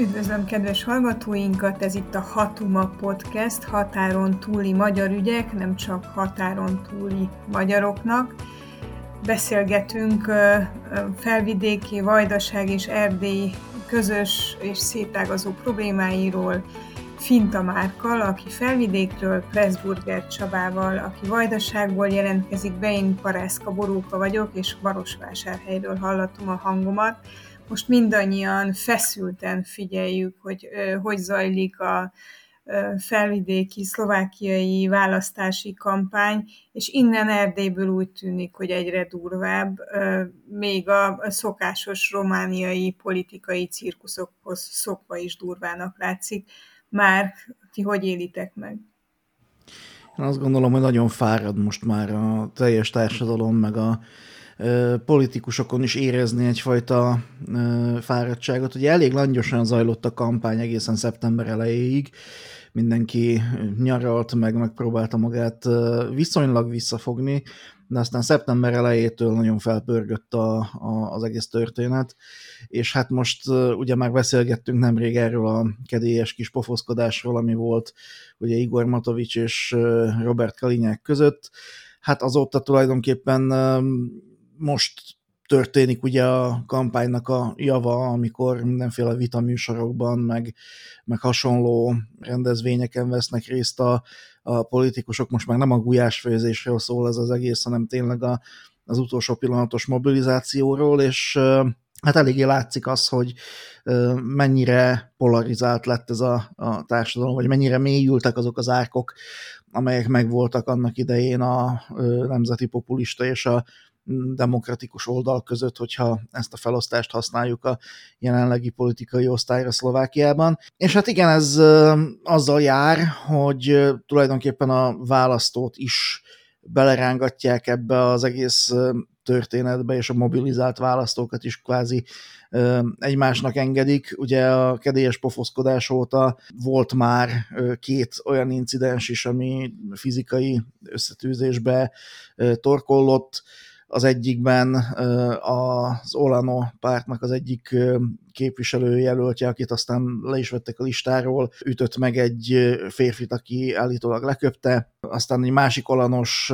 Üdvözlöm kedves hallgatóinkat, ez itt a Hatuma Podcast, határon túli magyar ügyek, nem csak határon túli magyaroknak. Beszélgetünk felvidéki, vajdaság és erdélyi közös és szétágazó problémáiról Finta Márkkal, aki felvidékről, Pressburger Csabával, aki Vajdaságból jelentkezik be, én Parászka Boróka vagyok, és Marosvásárhelyről hallatom a hangomat. Most mindannyian feszülten figyeljük, hogy hogy zajlik a felvidéki, szlovákiai választási kampány, és innen Erdélyből úgy tűnik, hogy egyre durvább, még a szokásos romániai politikai cirkuszokhoz szokva is durvának látszik. Már ti hogy élitek meg? Én azt gondolom, hogy nagyon fárad most már a teljes társadalom, meg a politikusokon is érezni egyfajta fáradtságot. Ugye elég langyosan zajlott a kampány egészen szeptember elejéig. Mindenki nyaralt, meg megpróbálta magát viszonylag visszafogni, de aztán szeptember elejétől nagyon felpörgött az egész történet. És hát most ugye már beszélgettünk nemrég erről a kedélyes kis pofoszkodásról, ami volt ugye Igor Matovič és Robert Kaliňák között. Hát azóta tulajdonképpen most történik ugye a kampánynak a java, amikor mindenféle vitaműsorokban, meg hasonló rendezvényeken vesznek részt a politikusok. Most már nem a gulyásfőzésről szól ez az egész, hanem tényleg az utolsó pillanatos mobilizációról, és hát eléggé látszik az, hogy mennyire polarizált lett ez a társadalom, vagy mennyire mélyültek azok az árkok, amelyek megvoltak annak idején a nemzeti populista és a demokratikus oldal között, hogyha ezt a felosztást használjuk a jelenlegi politikai osztályra Szlovákiában. És hát igen, ez azzal jár, hogy tulajdonképpen a választót is belerángatják ebbe az egész történetbe, és a mobilizált választókat is kvázi egymásnak engedik. Ugye a kedélyes pofoszkodás óta volt már két olyan incidens is, ami fizikai összetűzésbe torkollott. Az egyikben az OĽaNO pártnak az egyik képviselőjelöltje, akit aztán le is vettek a listáról, ütött meg egy férfit, aki állítólag leköpte. Aztán egy másik olanos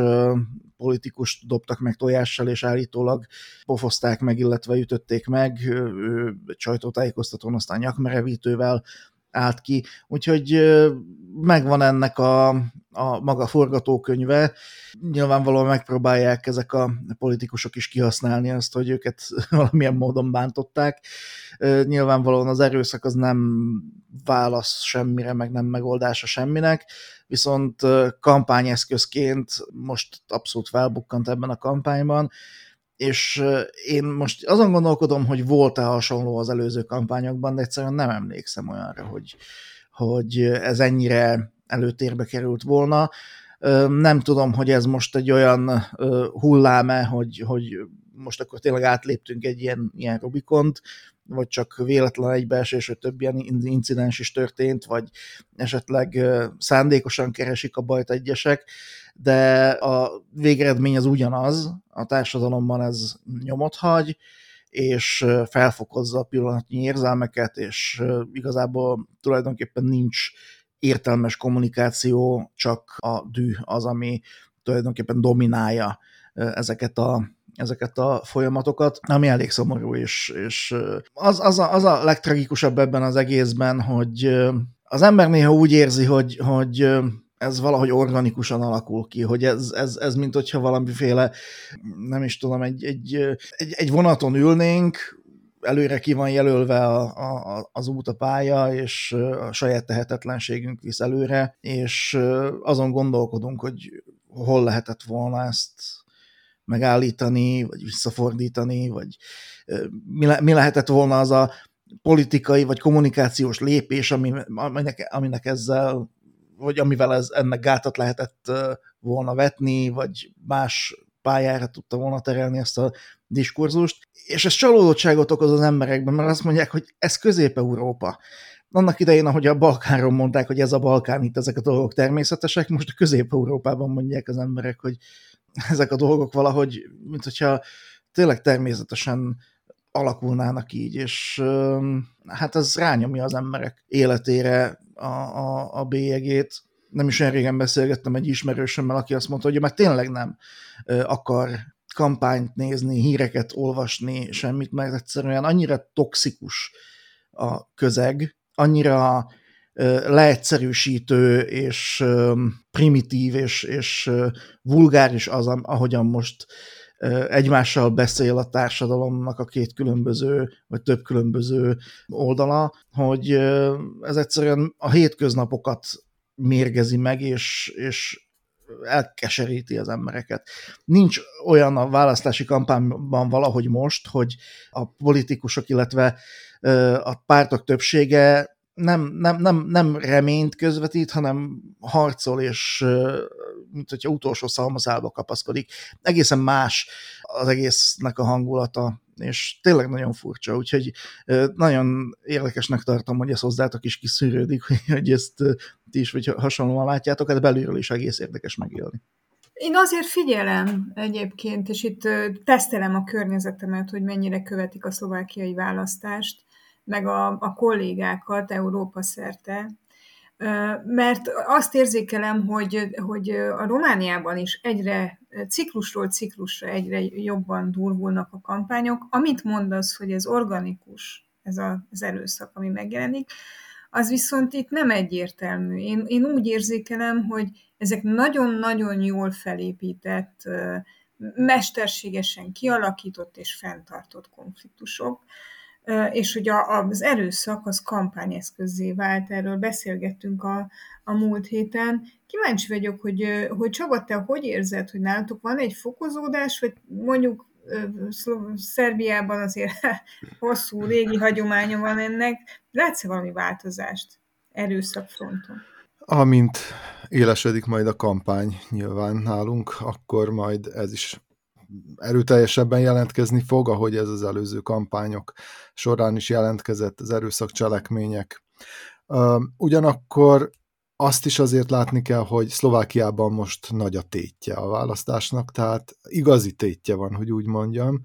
politikust dobtak meg tojással, és állítólag pofozták meg, illetve ütötték meg, sajtótájékoztatón aztán nyakmerevítővel állt ki. Úgyhogy megvan ennek a maga forgatókönyve. Nyilvánvalóan megpróbálják ezek a politikusok is kihasználni azt, hogy őket valamilyen módon bántották. Nyilvánvalóan az erőszak az nem válasz semmire, meg nem megoldása semminek, viszont kampányeszközként most abszolút felbukkant ebben a kampányban, és én most azon gondolkodom, hogy volt-e hasonló az előző kampányokban, de egyszerűen nem emlékszem olyanra, hogy ez ennyire előtérbe került volna. Nem tudom, hogy ez most egy olyan hulláme, hogy most akkor tényleg átléptünk egy ilyen Rubikont, vagy csak véletlen egybeesés, hogy több ilyen incidens is történt, vagy esetleg szándékosan keresik a bajt egyesek, de a végeredmény az ugyanaz, a társadalomban ez nyomot hagy, és felfokozza a pillanatnyi érzelmeket, és igazából tulajdonképpen nincs értelmes kommunikáció, csak a düh az, ami tulajdonképpen dominálja ezeket a folyamatokat, ami elég szomorú, és az a legtragikusabb ebben az egészben, hogy az ember néha úgy érzi, hogy ez valahogy organikusan alakul ki, hogy ez mint hogyha valamiféle, nem is tudom, egy vonaton ülnénk, előre ki van jelölve az út, a pálya, és a saját tehetetlenségünk visz előre, és azon gondolkodunk, hogy hol lehetett volna ezt megállítani, vagy visszafordítani, vagy mi lehetett volna az a politikai vagy kommunikációs lépés, aminek ezzel, vagy amivel ennek gátat lehetett volna vetni, vagy más pályára tudta volna terelni ezt a diskurzust. És ez csalódottságot okoz az emberekben, mert azt mondják, hogy ez Közép-Európa. Annak idején, ahogy a Balkánról mondták, hogy ez a Balkán, itt ezek a dolgok természetesek, most a Közép-Európában mondják az emberek, hogy ezek a dolgok valahogy, mint hogyha tényleg természetesen alakulnának így, és hát ez rányomja az emberek életére a bélyegét. Nem is olyan régen beszélgettem egy ismerősömmel, aki azt mondta, hogy már tényleg nem akar kampányt nézni, híreket olvasni, semmit, mert egyszerűen annyira toxikus a közeg, annyira leegyszerűsítő és primitív és vulgáris az, ahogyan most egymással beszél a társadalomnak a két különböző, vagy több különböző oldala, hogy ez egyszerűen a hétköznapokat mérgezi meg, és elkeseríti az embereket. Nincs olyan a választási kampányban valahogy most, hogy a politikusok, illetve a pártok többsége nem reményt közvetít, hanem harcol, és mint hogyha utolsó szalmazálba kapaszkodik. Egészen más az egésznek a hangulata, és tényleg nagyon furcsa, úgyhogy nagyon érdekesnek tartom, hogy ezt hozzátok is kiszűrődik, hogy ezt ti is vagy hasonlóan látjátok, hát belülről is egész érdekes megélni. Én azért figyelem egyébként, és itt tesztelem a környezetemet, hogy mennyire követik a szlovákiai választást, meg a kollégákat Európa szerte, mert azt érzékelem, hogy a Romániában is egyre ciklusról ciklusra egyre jobban durvulnak a kampányok. Amit mondasz, hogy ez organikus, ez az erőszak, ami megjelenik, az viszont itt nem egyértelmű. Én úgy érzékelem, hogy ezek nagyon-nagyon jól felépített, mesterségesen kialakított és fenntartott konfliktusok, és hogy az erőszak az kampányeszközzé vált, erről beszélgettünk a múlt héten. Kíváncsi vagyok, hogy Csaba, te hogy érzed, hogy nálatok van egy fokozódás, vagy mondjuk Szerbiában azért hosszú régi hagyománya van ennek. Látsz-e valami változást erőszak fronton? Amint élesedik majd a kampány nyilván nálunk, akkor majd ez is erőteljesebben jelentkezni fog, ahogy ez az előző kampányok során is jelentkezett, az erőszakcselekmények. Ugyanakkor azt is azért látni kell, hogy Szlovákiában most nagy a tétje a választásnak, tehát igazi tétje van, hogy úgy mondjam.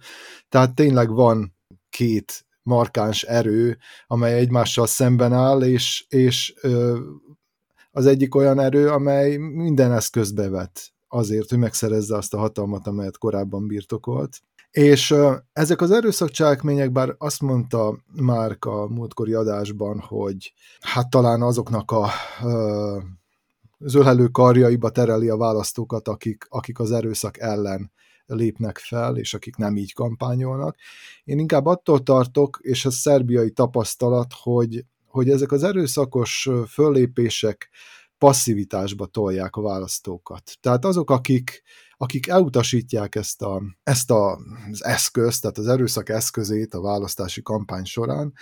Tehát tényleg van két markáns erő, amely egymással szemben áll, és az egyik olyan erő, amely minden eszközt bevet azért, hogy megszerezze azt a hatalmat, amelyet korábban birtokolt. És ezek az erőszakcselekmények, bár azt mondta Márk a múltkori adásban, hogy hát talán azoknak az ölelő karjaiba tereli a választókat, akik az erőszak ellen lépnek fel, és akik nem így kampányolnak. Én inkább attól tartok, és a szerbiai tapasztalat, hogy ezek az erőszakos föllépések passzivitásba tolják a választókat. Tehát azok, akik elutasítják ezt az eszközt, tehát az erőszak eszközét a választási kampány során,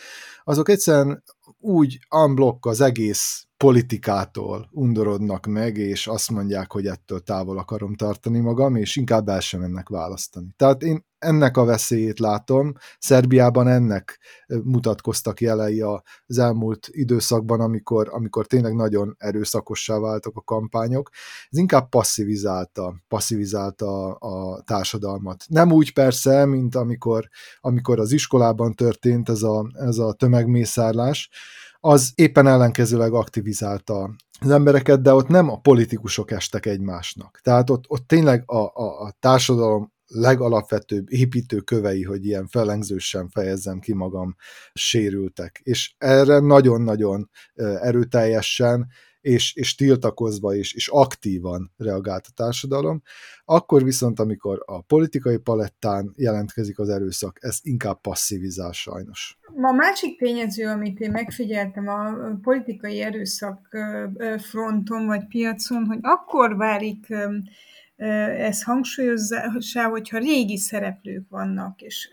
azok egyszerűen úgy unblock az egész politikától undorodnak meg, és azt mondják, hogy ettől távol akarom tartani magam, és inkább el sem mennek választani. Tehát én ennek a veszélyét látom, Szerbiában ennek mutatkoztak jelei az elmúlt időszakban, amikor tényleg nagyon erőszakossá váltak a kampányok. Ez inkább passzivizálta a társadalmat. Nem úgy persze, mint amikor az iskolában történt ez a tömegmészárlás, az éppen ellenkezőleg aktivizálta az embereket, de ott nem a politikusok estek egymásnak. Tehát ott tényleg a társadalom legalapvetőbb építőkövei, hogy ilyen fellengzősen fejezzem ki magam, sérültek. És erre nagyon-nagyon erőteljesen és tiltakozva és aktívan reagált a társadalom. Akkor viszont, amikor a politikai palettán jelentkezik az erőszak, ez inkább passzivizál sajnos. A másik tényező, amit én megfigyeltem a politikai erőszak fronton vagy piacon, hogy akkor válik ez hangsúlyozzá, hogyha régi szereplők vannak, és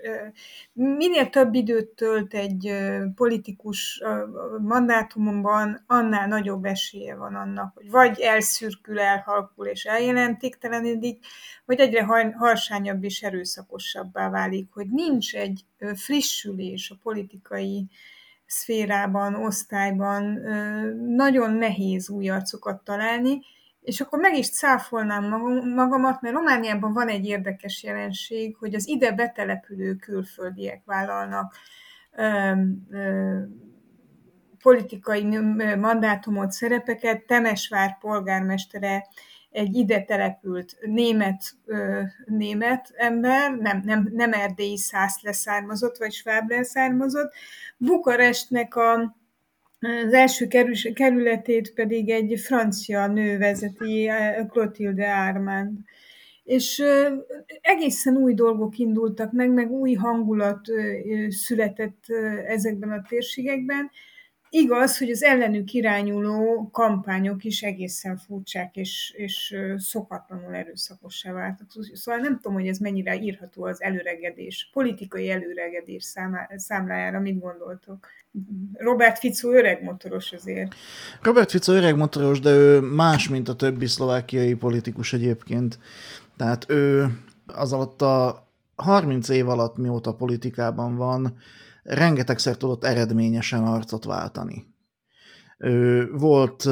minél több időt tölt egy politikus mandátumban, annál nagyobb esélye van annak, hogy vagy elszürkül, elhalkul és eljelentéktelenedik, vagy egyre harsányabb és erőszakosabbá válik, hogy nincs egy frissülés a politikai szférában, osztályban, nagyon nehéz új arcokat találni. És akkor meg is cáfolnám magamat, mert Romániában van egy érdekes jelenség, hogy az ide betelepülő külföldiek vállalnak politikai mandátumot, szerepeket. Temesvár polgármestere egy ide települt német ember, nem erdélyi szász leszármazott, vagy sváb leszármazott. Bukarestnek az első kerületét pedig egy francia nő vezeti, Clotilde Armand. És egészen új dolgok indultak meg új hangulat született ezekben a térségekben. Igaz, hogy az ellenük irányuló kampányok is egészen furcsák és szokatlanul erőszakossá váltak. Szóval nem tudom, hogy ez mennyire írható az előregedés, politikai előregedés számlájára, mit gondoltok? Robert Fico öregmotoros azért. Robert Fico öregmotoros, de ő más, mint a többi szlovákiai politikus egyébként. Tehát ő az alatt a 30 év alatt, mióta politikában van, rengetegszer tudott eredményesen arcot váltani. Volt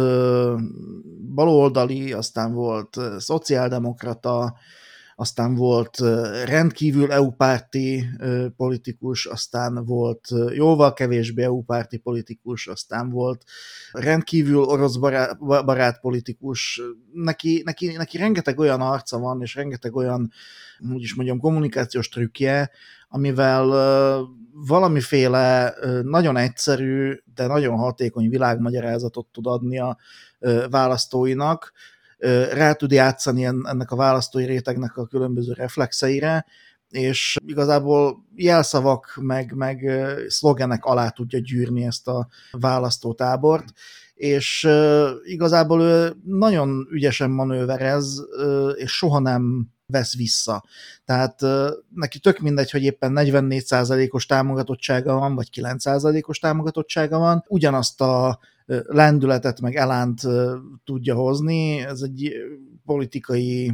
baloldali, aztán volt szociáldemokrata, aztán volt rendkívül EU-párti politikus, aztán volt jóval kevésbé EU-párti politikus, aztán volt rendkívül orosz barát politikus. Neki rengeteg olyan arca van, és rengeteg olyan, úgyis mondjam, kommunikációs trükkje, amivel valamiféle nagyon egyszerű, de nagyon hatékony világmagyarázatot tud adni a választóinak, rá tud játszani ennek a választói rétegnek a különböző reflexeire, és igazából jelszavak meg szlogenek alá tudja gyűrni ezt a választótábort, és igazából ő nagyon ügyesen manőverez, és soha nem vesz vissza. Tehát neki tök mindegy, hogy éppen 44%-os támogatottsága van, vagy 9%-os támogatottsága van, ugyanazt a lendületet meg elánt tudja hozni. Ez egy politikai,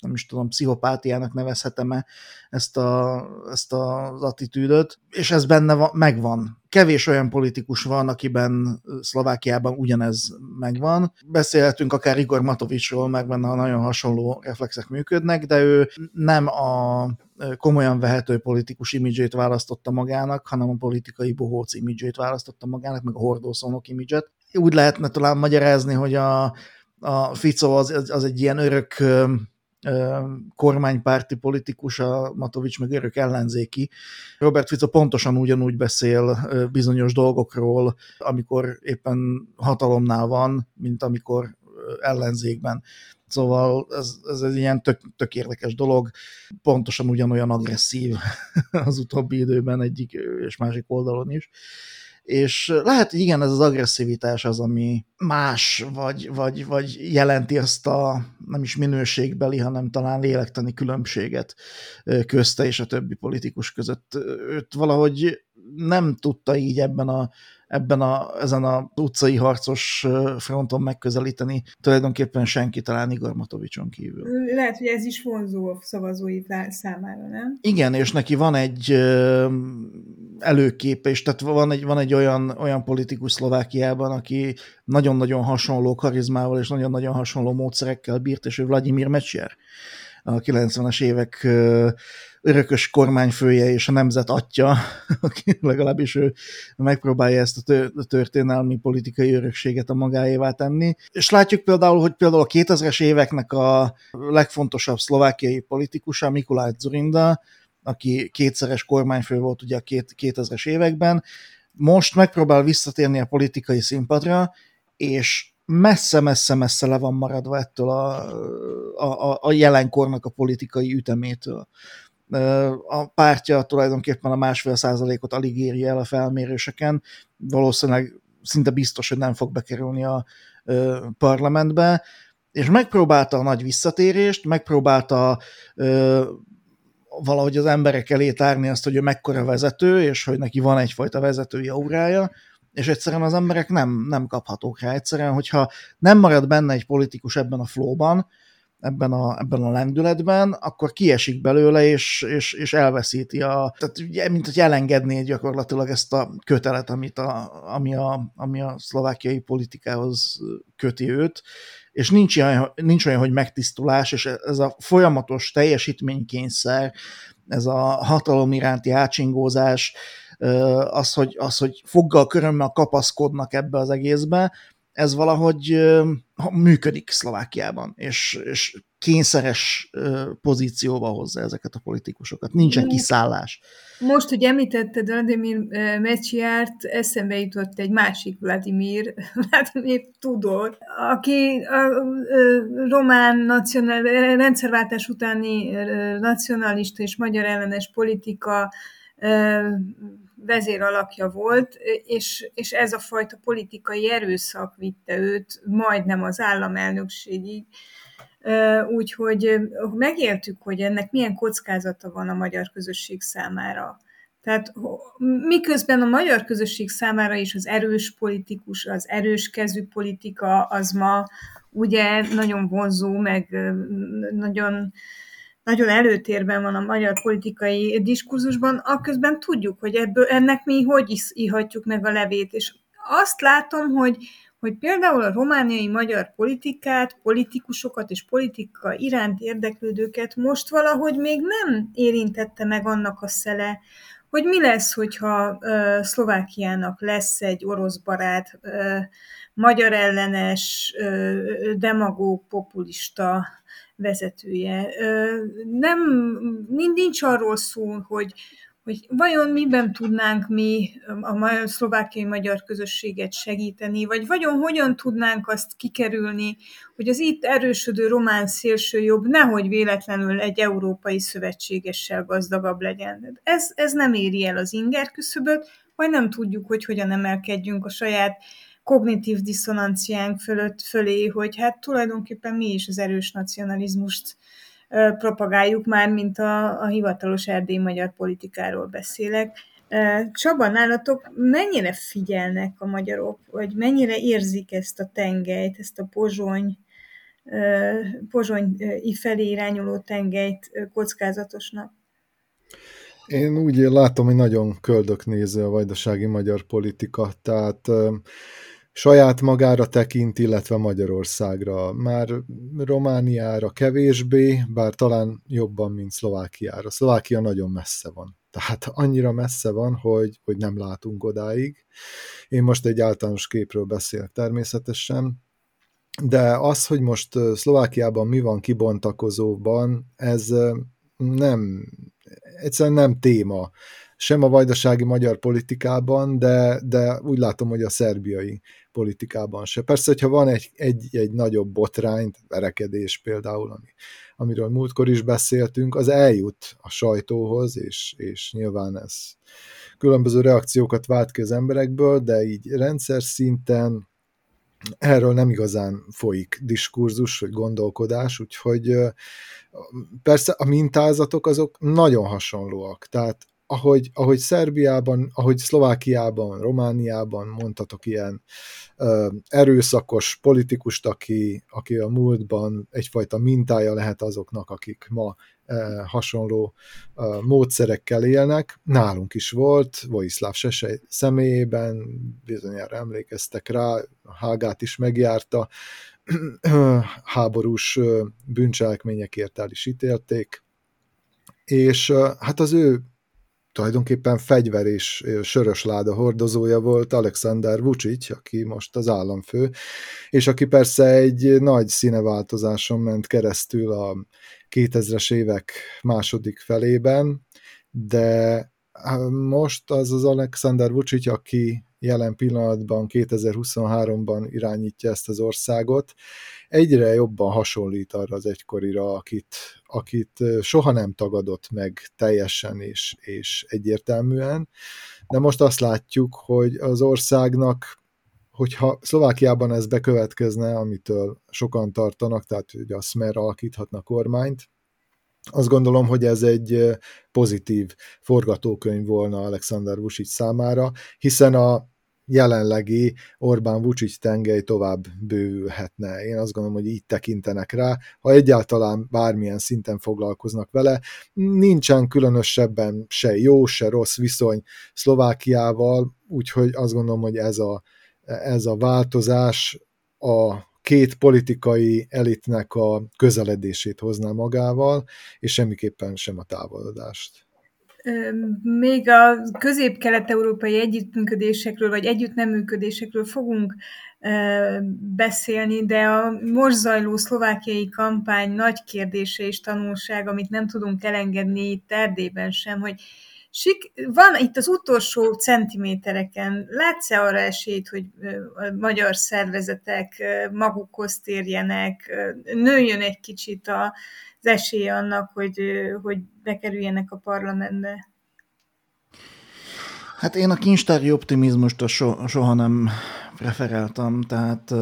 nem is tudom, pszichopátiának nevezhetem-e ezt az attitűdöt, és ez benne megvan. Kevés olyan politikus van, akiben Szlovákiában ugyanez megvan. Beszélhetünk akár Igor Matovičról, mert benne nagyon hasonló reflexek működnek, de ő nem a komolyan vehető politikus imidzsét választotta magának, hanem a politikai bohóc imidzsét választotta magának, meg a hordószónok imidzset. Úgy lehetne talán magyarázni, hogy a Fico az egy ilyen örök kormánypárti politikus, a Matovič meg örök ellenzéki. Robert Fico pontosan ugyanúgy beszél bizonyos dolgokról, amikor éppen hatalomnál van, mint amikor ellenzékben. Szóval ez egy ilyen tök érdekes dolog. Pontosan ugyanolyan agresszív az utóbbi időben egyik és másik oldalon is. És lehet, hogy igen, ez az agresszivitás az, ami más, vagy jelenti azt a nem is minőségbeli, hanem talán lélektani különbséget közte és a többi politikus között. Őt valahogy nem tudta így ezen a utcai harcos fronton megközelíteni tulajdonképpen senki, talán Igor Matovičon kívül. Lehet, hogy ez is vonzó a szavazói számára, nem? Igen, és neki van egy előképe, és tehát van egy olyan politikus Szlovákiában, aki nagyon-nagyon hasonló karizmával és nagyon-nagyon hasonló módszerekkel bírt, és ő Vladimír Mečiar, a 90-es évek örökös kormányfője és a nemzet atya, aki legalábbis ő megpróbálja ezt a történelmi politikai örökséget a magáévá tenni. És látjuk például, hogy például a 2000-es éveknek a legfontosabb szlovákiai politikusa, Mikuláš Dzurinda, aki kétszeres kormányfő volt ugye a 2000-es években, most megpróbál visszatérni a politikai színpadra, és messze-messze-messze le van maradva ettől a jelenkornak a politikai ütemétől. A pártja tulajdonképpen a 1,5%-ot alig éri el a felméréseken, valószínűleg szinte biztos, hogy nem fog bekerülni a parlamentbe, és megpróbálta a nagy visszatérést, megpróbálta valahogy az emberek elé tárni azt, hogy ő mekkora vezető, és hogy neki van egyfajta vezetői aurája, és egyszerűen az emberek nem kaphatók rá. Egyszerűen, hogyha nem marad benne egy politikus ebben a flóban, ebben a lendületben, akkor kiesik belőle, és elveszíti tehát mint hogy elengedné gyakorlatilag ezt a kötelet, ami a szlovákiai politikához köti őt, és nincs olyan, hogy megtisztulás, és ez a folyamatos teljesítménykényszer, ez a hatalom iránti ácsingózás, az, hogy foggal körömmel kapaszkodnak ebbe az egészbe, ez valahogy működik Szlovákiában, és kényszeres pozícióba hozza ezeket a politikusokat. Nincsen kiszállás. Most, hogy említetted Vladimír Mečiart, eszembe jutott egy másik Vladimír Tudor, aki a román rendszerváltás utáni nacionalista és magyar ellenes politika vezéralakja volt, és ez a fajta politikai erőszak vitte őt majdnem az államelnökségig. Úgyhogy megértük, hogy ennek milyen kockázata van a magyar közösség számára. Tehát miközben a magyar közösség számára is az erős politikus, az erős kezű politika az ma ugye nagyon vonzó, meg nagyon előtérben van a magyar politikai diskurzusban, akközben tudjuk, hogy ennek mi hogy ihatjuk meg a levét. És azt látom, hogy például a romániai magyar politikát, politikusokat és politika iránt érdeklődőket most valahogy még nem érintette meg annak a szele, hogy mi lesz, hogyha Szlovákiának lesz egy oroszbarát, magyar ellenes, demagóg, populista vezetője. Nincs arról szó, hogy vajon miben tudnánk mi a szlovákiai magyar közösséget segíteni, vagy vajon hogyan tudnánk azt kikerülni, hogy az itt erősödő román szélsőjobb nehogy véletlenül egy európai szövetségessel gazdagabb legyen. Ez nem éri el az ingerküszöböt, vagy nem tudjuk, hogy hogyan emelkedjünk a saját kognitív diszonanciánk fölé, hogy hát tulajdonképpen mi is az erős nacionalizmust propagáljuk, már mint a hivatalos erdélyi magyar politikáról beszélek. Csaba, nálatok mennyire figyelnek a magyarok, vagy mennyire érzik ezt a tengelyt, ezt a Pozsony felé irányuló tengelyt kockázatosnak? Én úgy látom, hogy nagyon köldöknéző a vajdasági magyar politika, tehát saját magára tekint, illetve Magyarországra. Már Romániára kevésbé, bár talán jobban, mint Szlovákiára. Szlovákia nagyon messze van. Tehát annyira messze van, hogy nem látunk odáig. Én most egy általános képről beszélek természetesen, de az, hogy most Szlovákiában mi van kibontakozóban, ez nem, egyszerűen nem téma. Sem a vajdasági magyar politikában, de úgy látom, hogy a szerbiai politikában se. Persze, hogyha van egy nagyobb botrány, verekedés például, amiről múltkor is beszéltünk, az eljut a sajtóhoz, és nyilván ez különböző reakciókat vált ki az emberekből, de így rendszer szinten erről nem igazán folyik diskurzus, vagy gondolkodás, úgyhogy persze a mintázatok azok nagyon hasonlóak, tehát ahogy Szerbiában, ahogy Szlovákiában, Romániában mondtatok ilyen erőszakos politikust, aki a múltban egyfajta mintája lehet azoknak, akik ma hasonló módszerekkel élnek. Nálunk is volt, Vojislav Šešelj személyében, bizonyára emlékeztek rá, Hágát is megjárta, háborús bűncselekményekért el is ítélték, és hát az ő tulajdonképpen fegyver és sörösláda hordozója volt Aleksandar Vučić, aki most az államfő, és aki persze egy nagy színeváltozáson ment keresztül a 2000-es évek második felében, de most az Aleksandar Vučić, aki jelen pillanatban 2023-ban irányítja ezt az országot, egyre jobban hasonlít arra az egykorira, akit soha nem tagadott meg teljesen és egyértelműen, de most azt látjuk, hogy az országnak, hogyha Szlovákiában ez bekövetkezne, amitől sokan tartanak, tehát ugye a Smer alakíthatna kormányt, azt gondolom, hogy ez egy pozitív forgatókönyv volna Aleksandar Vučić számára, hiszen a jelenlegi Orbán Vučić tengely tovább bővülhetne. Én azt gondolom, hogy így tekintenek rá, ha egyáltalán bármilyen szinten foglalkoznak vele. Nincsen különösebben se jó, se rossz viszony Szlovákiával, úgyhogy azt gondolom, hogy ez a változás a két politikai elitnek a közeledését hozná magával, és semmiképpen sem a távolodást. Még a közép-kelet-európai együttműködésekről, vagy együttneműködésekről fogunk beszélni, de a most zajló szlovákiai kampány nagy kérdése és tanulság, amit nem tudunk elengedni itt Erdélyben sem, hogy van itt az utolsó centimétereken, látsz-e arra esélyt, hogy a magyar szervezetek magukhoz térjenek, nőjön egy kicsit az esély annak, hogy bekerüljenek a parlamentbe? Hát én a kincstári optimizmust soha nem preferáltam, tehát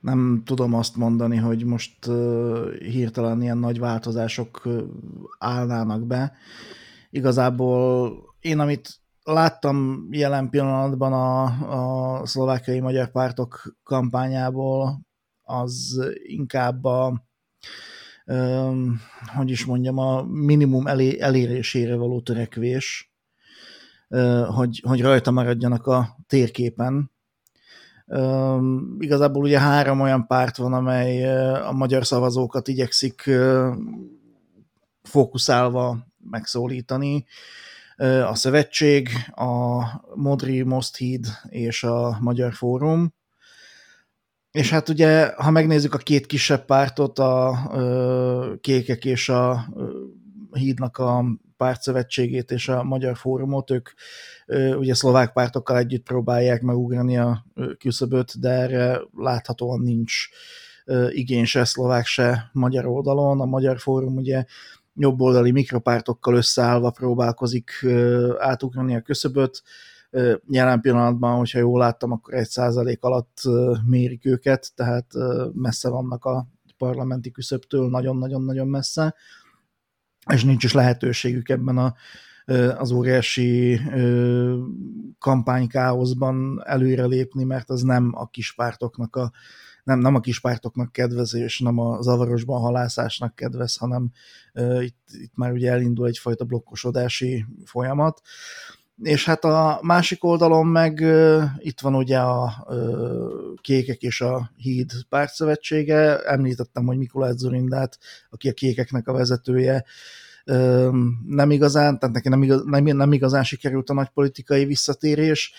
nem tudom azt mondani, hogy most hirtelen ilyen nagy változások állnának be. Igazából én, amit láttam jelen pillanatban a szlovákiai magyar pártok kampányából, az inkább a minimum elérésére való törekvés, hogy rajta maradjanak a térképen. Igazából ugye 3 olyan párt van, amely a magyar szavazókat igyekszik fókuszálva megszólítani. A Szövetség, a Modrí Most-Híd és a Magyar Fórum. És hát ugye, ha megnézzük a 2 kisebb pártot, a Kékek és a Hídnak a pártszövetségét és a Magyar Fórumot, ők ugye szlovák pártokkal együtt próbálják megugrani a küszöböt, de erre láthatóan nincs igény se szlovák, se magyar oldalon. A Magyar Fórum ugye jobboldali mikropártokkal összeállva próbálkozik átugrani a küszöböt. Jelen pillanatban, hogyha jól láttam, akkor 1% alatt mérik őket, tehát messze vannak a parlamenti küszöbtől, nagyon-nagyon-nagyon messze, és nincs is lehetőségük ebben az óriási kampánykáoszban előrelépni, mert az nem a kispártoknak nem a kispártoknak kedvez, és nem a zavarosban halászásnak kedvez, hanem itt már ugye elindul egyfajta blokkosodási folyamat. És hát a másik oldalon meg itt van ugye a Kékek és a Híd pártszövetsége. Említettem, hogy Mikuláš Dzurindát, aki a Kékeknek a vezetője, nem igazán, tehát neki nem igazán sikerült a nagy politikai visszatérés.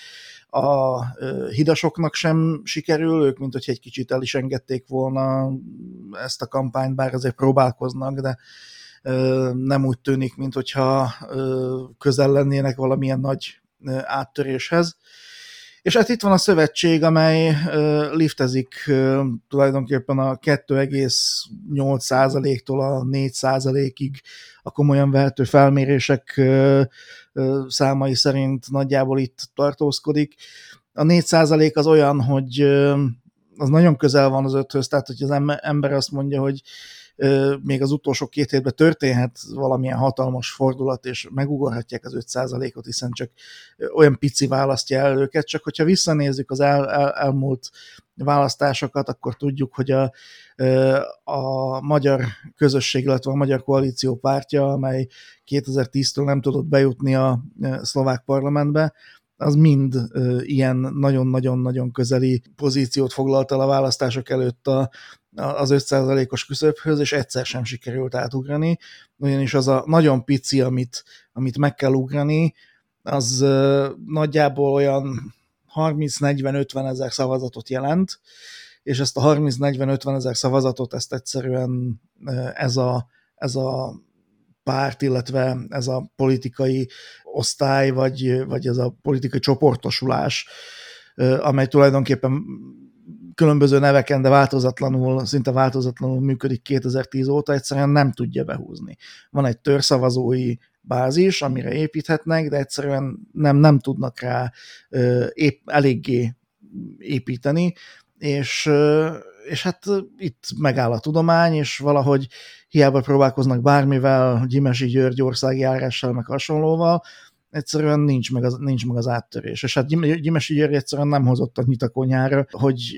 A hidasoknak sem sikerül, ők mint hogyha egy kicsit el is engedték volna ezt a kampányt, bár azért próbálkoznak, de nem úgy tűnik, mint hogyha közel lennének valamilyen nagy áttöréshez. És hát itt van a Szövetség, amely liftezik tulajdonképpen a 2,8%-tól a 4%-ig a komolyan vehető felmérések számai szerint nagyjából itt tartózkodik. A 4% az olyan, hogy az nagyon közel van az 5-höz, tehát hogy az ember azt mondja, hogy még az utolsó 2 hétben történhet valamilyen hatalmas fordulat, és megugorhatják az 5%-ot, hiszen csak olyan pici választja el őket, csak hogyha visszanézzük az elmúlt választásokat, akkor tudjuk, hogy a magyar közösség, illetve a magyar koalíció pártja, amely 2010-től nem tudott bejutni a szlovák parlamentbe, az mind ilyen nagyon-nagyon-nagyon közeli pozíciót foglalt el a választások előtt az 5%-os küszöbhöz, és egyszer sem sikerült átugrani, ugyanis az a nagyon pici, amit meg kell ugrani, az nagyjából olyan 30-40-50 ezer szavazatot jelent, és ezt a 30-40-50 ezer szavazatot ezt egyszerűen ez a párt, illetve ez a politikai osztály, vagy ez a politikai csoportosulás, amely tulajdonképpen különböző neveken, de szinte változatlanul működik 2010 óta, egyszerűen nem tudja behúzni. Van egy törszavazói bázis, amire építhetnek, de egyszerűen nem tudnak rá eléggé építeni, és hát itt megáll a tudomány, és valahogy hiába próbálkoznak bármivel, Gyimesi György országjárással, meg hasonlóval, egyszerűen nincs meg az áttörés. És hát Gyimesi György egyszerűen nem hozott annyit a konyhára,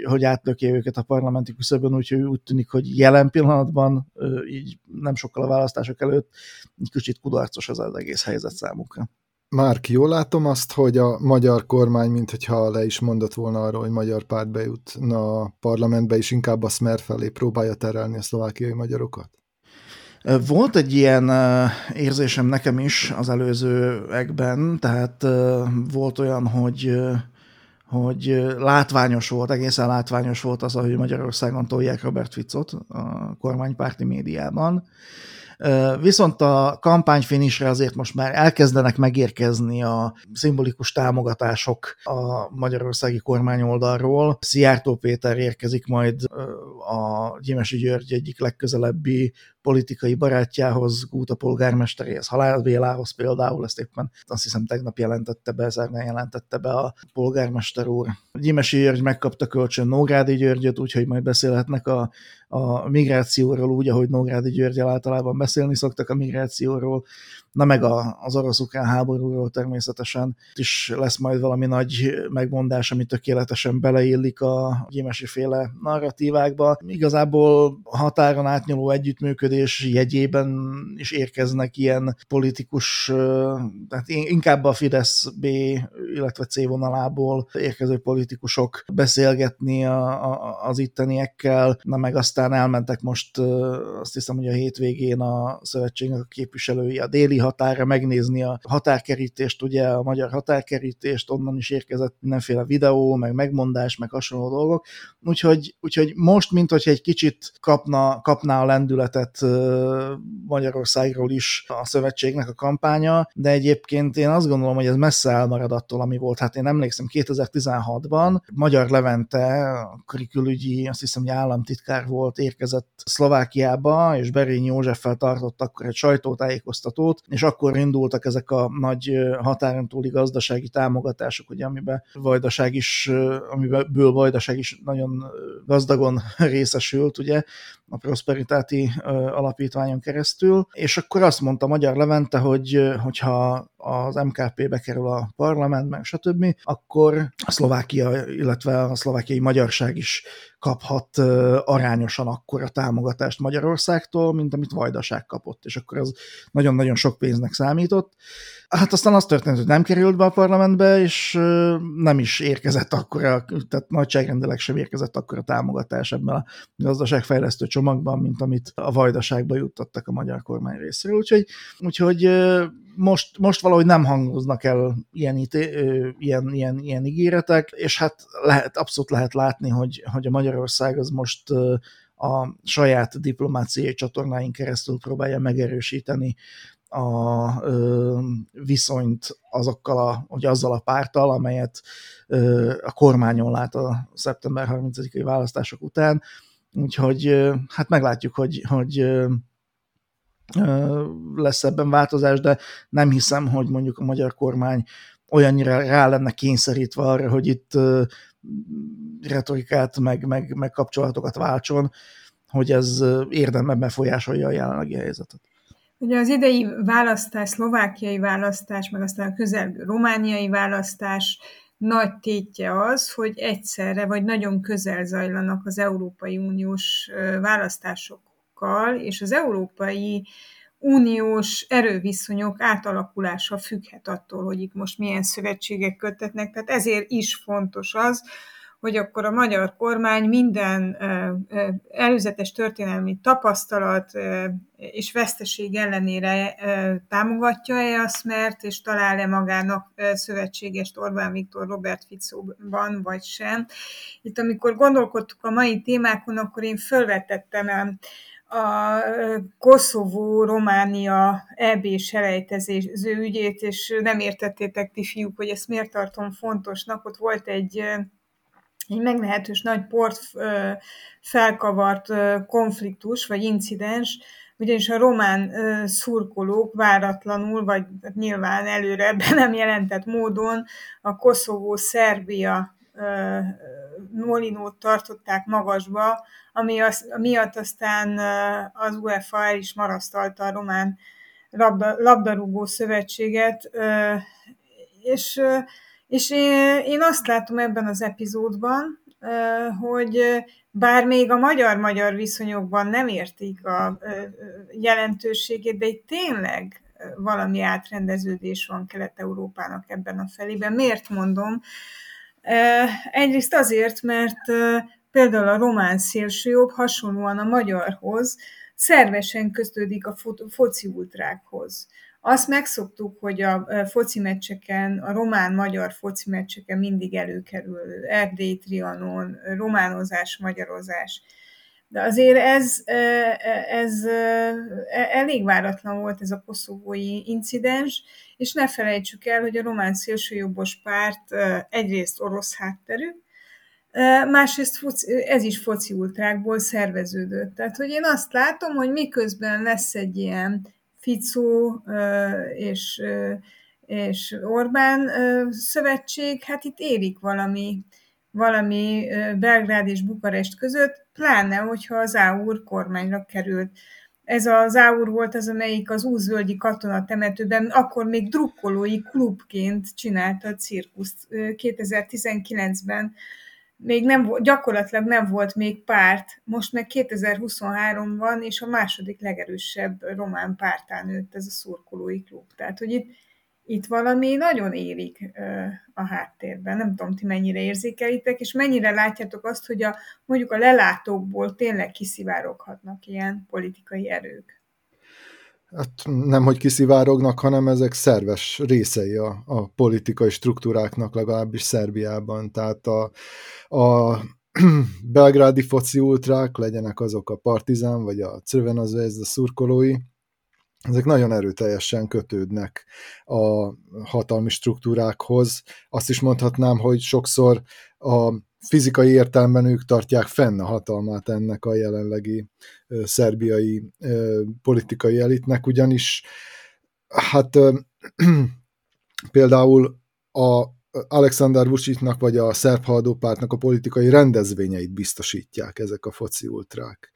hogy átlökje őket a parlamenti küszöbön, úgyhogy úgy tűnik, hogy jelen pillanatban, így nem sokkal a választások előtt, egy kicsit kudarcos az egész helyzet számukra. Márk, jól látom azt, hogy a magyar kormány, minthogyha le is mondott volna arról, hogy magyar párt bejutna a parlamentbe, és inkább a Smer felé próbálja terelni a szlovákiai magyarokat? Volt egy ilyen érzésem nekem is az előzőekben, tehát volt olyan, hogy látványos volt, egészen látványos volt az, hogy Magyarországon tolják Robert Ficot a kormánypárti médiában. Viszont a kampányfinisre azért most már elkezdenek megérkezni a szimbolikus támogatások a magyarországi kormány oldalról. Szijártó Péter érkezik majd a Gyimesi György egyik legközelebbi politikai barátjához, Gúta polgármesteréhez, Halál Bélához például, ezt éppen azt hiszem tegnap jelentette be a polgármester úr. Gyimesi György megkapta kölcsön Nógrádi Györgyöt, úgyhogy majd beszélhetnek a migrációról úgy, ahogy Nógrádi Györgyel általában beszélni szoktak a migrációról, na meg az orosz-ukrán háborúról természetesen is lesz majd valami nagy megmondás, ami tökéletesen beleillik a Gyimesi féle narratívákba. Igazából határon átnyúló együttműködés jegyében is érkeznek ilyen politikus, tehát inkább a Fidesz B, illetve C vonalából érkező politikusok beszélgetni az itteniekkel, na meg aztán elmentek most, azt hiszem, hogy a hétvégén a Szövetségnek a képviselői a déli határa megnézni a határkerítést, ugye a magyar határkerítést, onnan is érkezett mindenféle videó, meg megmondás, meg hasonló dolgok. Úgyhogy most, mint hogyha egy kicsit kapná a lendületet Magyarországról is a Szövetségnek a kampánya, de egyébként én azt gondolom, hogy ez messze elmarad attól, ami volt. Hát én emlékszem, 2016-ban Magyar Levente, akkori külügyi, azt hiszem, hogy államtitkár volt, érkezett Szlovákiába, és Berényi Józseffel tartott akkor egy sajtótájékoztatót, és akkor indultak ezek a nagy határon túli gazdasági támogatások, ugye, amiből Vajdaság is nagyon gazdagon részesült, ugye, a Prosperitási alapítványon keresztül, és akkor azt mondta Magyar Levente, hogyha az MKP bekerül a parlamentben, stb., akkor a Szlovákia, illetve a szlovákiai magyarság is kaphat arányosan akkora támogatást Magyarországtól, mint amit Vajdaság kapott, és akkor ez nagyon-nagyon sok pénznek számított. Hát aztán az történt, hogy nem került be a parlamentbe, és nem is érkezett akkora, tehát nagyságrendileg sem érkezett akkora támogatás ebben a gazdaságfejlesztő csomagban, mint amit a Vajdaságba juttattak a magyar kormány részéről. Úgyhogy most valahogy nem hangoznak el ilyen ígéretek, és hát abszolút lehet látni, hogy a Magyarország az most a saját diplomáciai csatornáin keresztül próbálja megerősíteni a viszonyt azzal a párttal, amelyet a kormányon lát a szeptember 30-i választások után. Úgyhogy hát meglátjuk, hogy lesz ebben változás, de nem hiszem, hogy mondjuk a magyar kormány olyannyira rá lenne kényszerítve arra, hogy itt retorikát, meg kapcsolatokat váltson, hogy ez érdemben befolyásolja a jelenlegi helyzetet. Ugye az idei választás, szlovákiai választás, meg aztán a közelgő romániai választás nagy tétje az, hogy egyszerre vagy nagyon közel zajlanak az Európai Uniós választásokkal, és az Európai Uniós erőviszonyok átalakulása függhet attól, hogy itt most milyen szövetségek köttetnek, tehát ezért is fontos az, hogy akkor a magyar kormány minden előzetes történelmi tapasztalat és veszteség ellenére támogatja-e a Smert, és talál-e magának szövetségest Orbán Viktor Robert Ficóban, vagy sem. Itt amikor gondolkodtuk a mai témákon, akkor én fölvetettem a Koszovó-Románia EB-selejtező ügyét, és nem értettétek ti fiúk, hogy ezt miért tartom fontosnak. Ott volt egy meglehetős nagy port felkavart konfliktus, vagy incidens, ugyanis a román szurkolók váratlanul, vagy nyilván előre be nem jelentett módon a Koszovó-Szerbia molinót tartották magasba, ami miatt aztán az UEFA el is marasztalta a román labdarúgó szövetséget, és én azt látom ebben az epizódban, hogy bár még a magyar-magyar viszonyokban nem értik a jelentőségét, de itt tényleg valami átrendeződés van Kelet-Európának ebben a felében. Miért mondom? Egyrészt azért, mert például a román szélsőjobb hasonlóan a magyarhoz szervesen kötődik a foci ultrákhoz. Azt megszoktuk, hogy a foci meccseken, a román-magyar foci meccseken mindig előkerül Erdély, Trianon, románozás, magyarozás. De azért ez elég váratlan volt ez a koszovói incidens, és ne felejtsük el, hogy a román szélsőjobbos párt egyrészt orosz hátterű, másrészt ez is foci ultrákból szerveződött. Tehát, hogy én azt látom, hogy miközben lesz egy ilyen Fico és Orbán szövetség, hát itt érik valami Belgrád és Bukarest között, pláne, hogyha az AUR kormányra került. Ez az AUR volt az, amelyik az Úszvölgyi katonatemetőben akkor még drukkolói klubként csinálta a cirkuszt 2019-ben. Még nem volt, gyakorlatilag nem volt még párt, most meg 2023 van, és a második legerősebb román pártán nőtt ez a szurkolói klub. Tehát, hogy itt valami nagyon érik a háttérben. Nem tudom, ti mennyire érzékelitek, és mennyire látjátok azt, hogy mondjuk a lelátókból tényleg kiszivároghatnak ilyen politikai erők. Hát nem, hogy kiszivárognak, hanem ezek szerves részei a politikai struktúráknak, legalábbis Szerbiában. Tehát a belgrádi foci ultrák, legyenek azok a Partizán, vagy a Crvena zvezda szurkolói, ezek nagyon erőteljesen kötődnek a hatalmi struktúrákhoz. Azt is mondhatnám, hogy sokszor a fizikai értelemben ők tartják fenn a hatalmát ennek a jelenlegi szerbiai politikai elitnek, ugyanis hát például a Aleksandar Vučićnak vagy a szerb haladópártnak a politikai rendezvényeit biztosítják ezek a foci ultrák,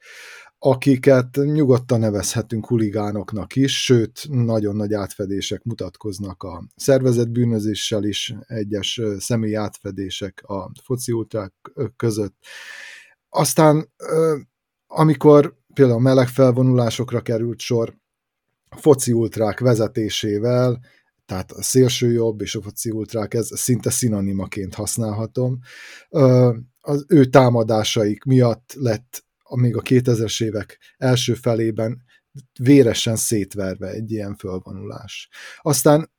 akiket nyugodtan nevezhetünk huligánoknak is, sőt, nagyon nagy átfedések mutatkoznak a szervezett bűnözéssel is, egyes személyi átfedések a foci ultrák között. Aztán, amikor például meleg felvonulásokra került sor, foci ultrák vezetésével, tehát a szélsőjobb és a foci ultrák, ez szinte szinonimaként használhatom, az ő támadásaik miatt lett még a 2000-es évek első felében véresen szétverve egy ilyen fölvonulás. Aztán,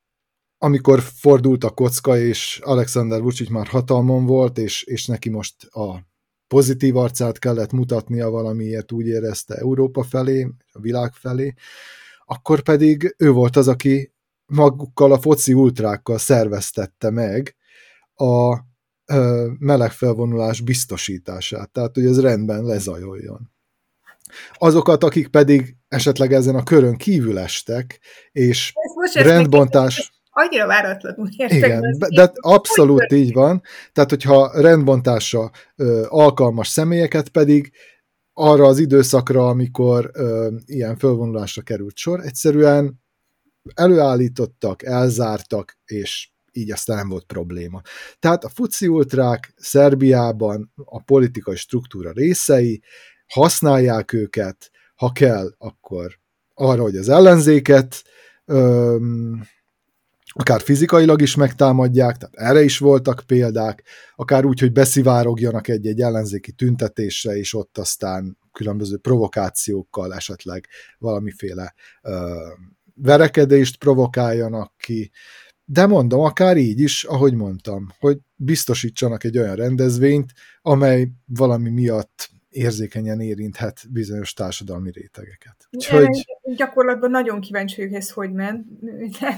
amikor fordult a kocka, és Aleksandar Vučić már hatalmon volt, és neki most a pozitív arcát kellett mutatnia valamiért, úgy érezte Európa felé, a világ felé, akkor pedig ő volt az, aki magukkal a foci ultrákkal szerveztette meg a melegfelvonulás biztosítását, tehát hogy ez rendben lezajoljon. Azokat, akik pedig esetleg ezen a körön kívül estek, és rendbontás... Annyira váratlanul értek. Igen, de abszolút így van. Tehát, hogyha rendbontásra alkalmas személyeket pedig arra az időszakra, amikor ilyen felvonulásra került sor, egyszerűen előállítottak, elzártak, és így aztán nem volt probléma. Tehát a foci ultrák Szerbiában a politikai struktúra részei, használják őket, ha kell, akkor arra, hogy az ellenzéket akár fizikailag is megtámadják, tehát erre is voltak példák, akár úgy, hogy beszivárogjanak egy-egy ellenzéki tüntetésre, és ott aztán különböző provokációkkal esetleg valamiféle verekedést provokáljanak ki. De mondom, akár így is, ahogy mondtam, hogy biztosítsanak egy olyan rendezvényt, amely valami miatt érzékenyen érinthet bizonyos társadalmi rétegeket. Úgyhogy... Gyakorlatban nagyon kíváncsi vagyok, hogy ez hogy ment.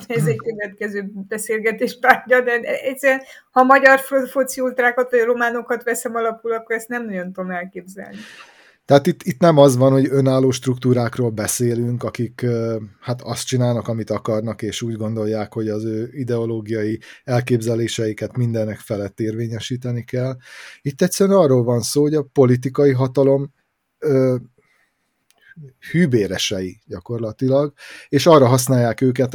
Ez egy következő beszélgetés tárgya, de egyszerűen, ha magyar foci ultrákat vagy románokat veszem alapul, akkor ezt nem nagyon tudom elképzelni. Tehát itt nem az van, hogy önálló struktúrákról beszélünk, akik hát azt csinálnak, amit akarnak, és úgy gondolják, hogy az ő ideológiai elképzeléseiket mindenek felett érvényesíteni kell. Itt egyszerűen arról van szó, hogy a politikai hatalom hűbéresei gyakorlatilag, és arra használják őket,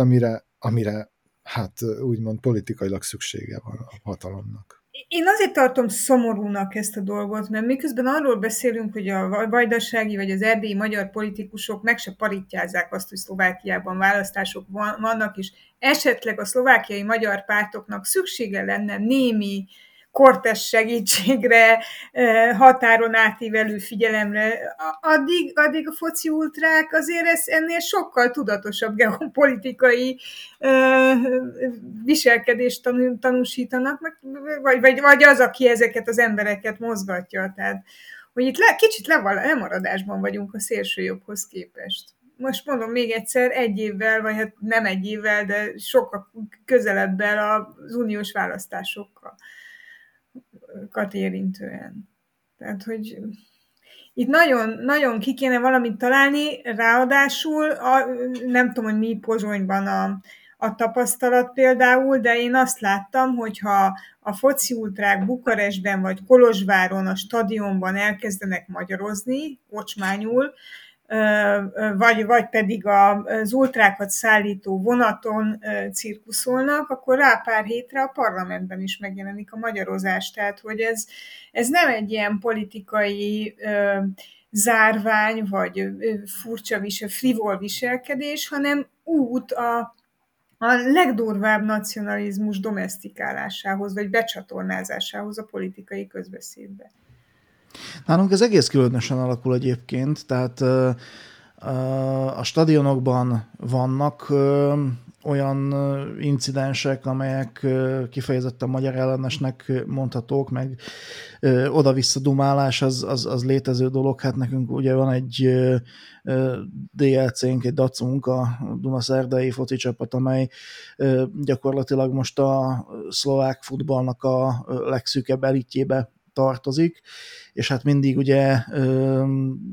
amire hát úgymond politikailag szüksége van a hatalomnak. Én azért tartom szomorúnak ezt a dolgot, mert miközben arról beszélünk, hogy a vajdasági vagy az erdélyi magyar politikusok meg se paritjázzák azt, hogy Szlovákiában választások vannak, és esetleg a szlovákiai magyar pártoknak szüksége lenne némi kortes segítségre, határon átívelő figyelemre. Addig a foci ultrák azért ennél sokkal tudatosabb geopolitikai viselkedést tanúsítanak, vagy az, aki ezeket az embereket mozgatja. Tehát, hogy itt kicsit lemaradásban vagyunk a szélsőjobbhoz képest. Most mondom még egyszer, egy évvel, vagy hát nem egy évvel, de sokkal közelebbel az uniós választásokat érintően. Tehát, hogy itt nagyon, nagyon ki kéne valamit találni, ráadásul nem tudom, hogy mi Pozsonyban a tapasztalat például, de én azt láttam, hogyha a foci ultrák Bukarestben vagy Kolozsváron a stadionban elkezdenek magyarozni, ocsmányul, vagy pedig az ultrákat szállító vonaton cirkuszolnak, akkor rá pár hétre a parlamentben is megjelenik a magyarozás. Tehát, hogy ez nem egy ilyen politikai zárvány, vagy furcsa frivol viselkedés, hanem út a legdurvább nacionalizmus domesztikálásához, vagy becsatornázásához a politikai közbeszédbe. Nálunk ez egész különösen alakul egyébként, tehát a stadionokban vannak olyan incidensek, amelyek kifejezetten magyar ellenesnek mondhatók, meg oda-vissza dumálás, az létező dolog. Hát nekünk ugye van egy DLC-nk, egy DAC-unk, a Duna-szerdei foci csapat, amely gyakorlatilag most a szlovák futballnak a legszűkebb elitjébe tartozik, és hát mindig ugye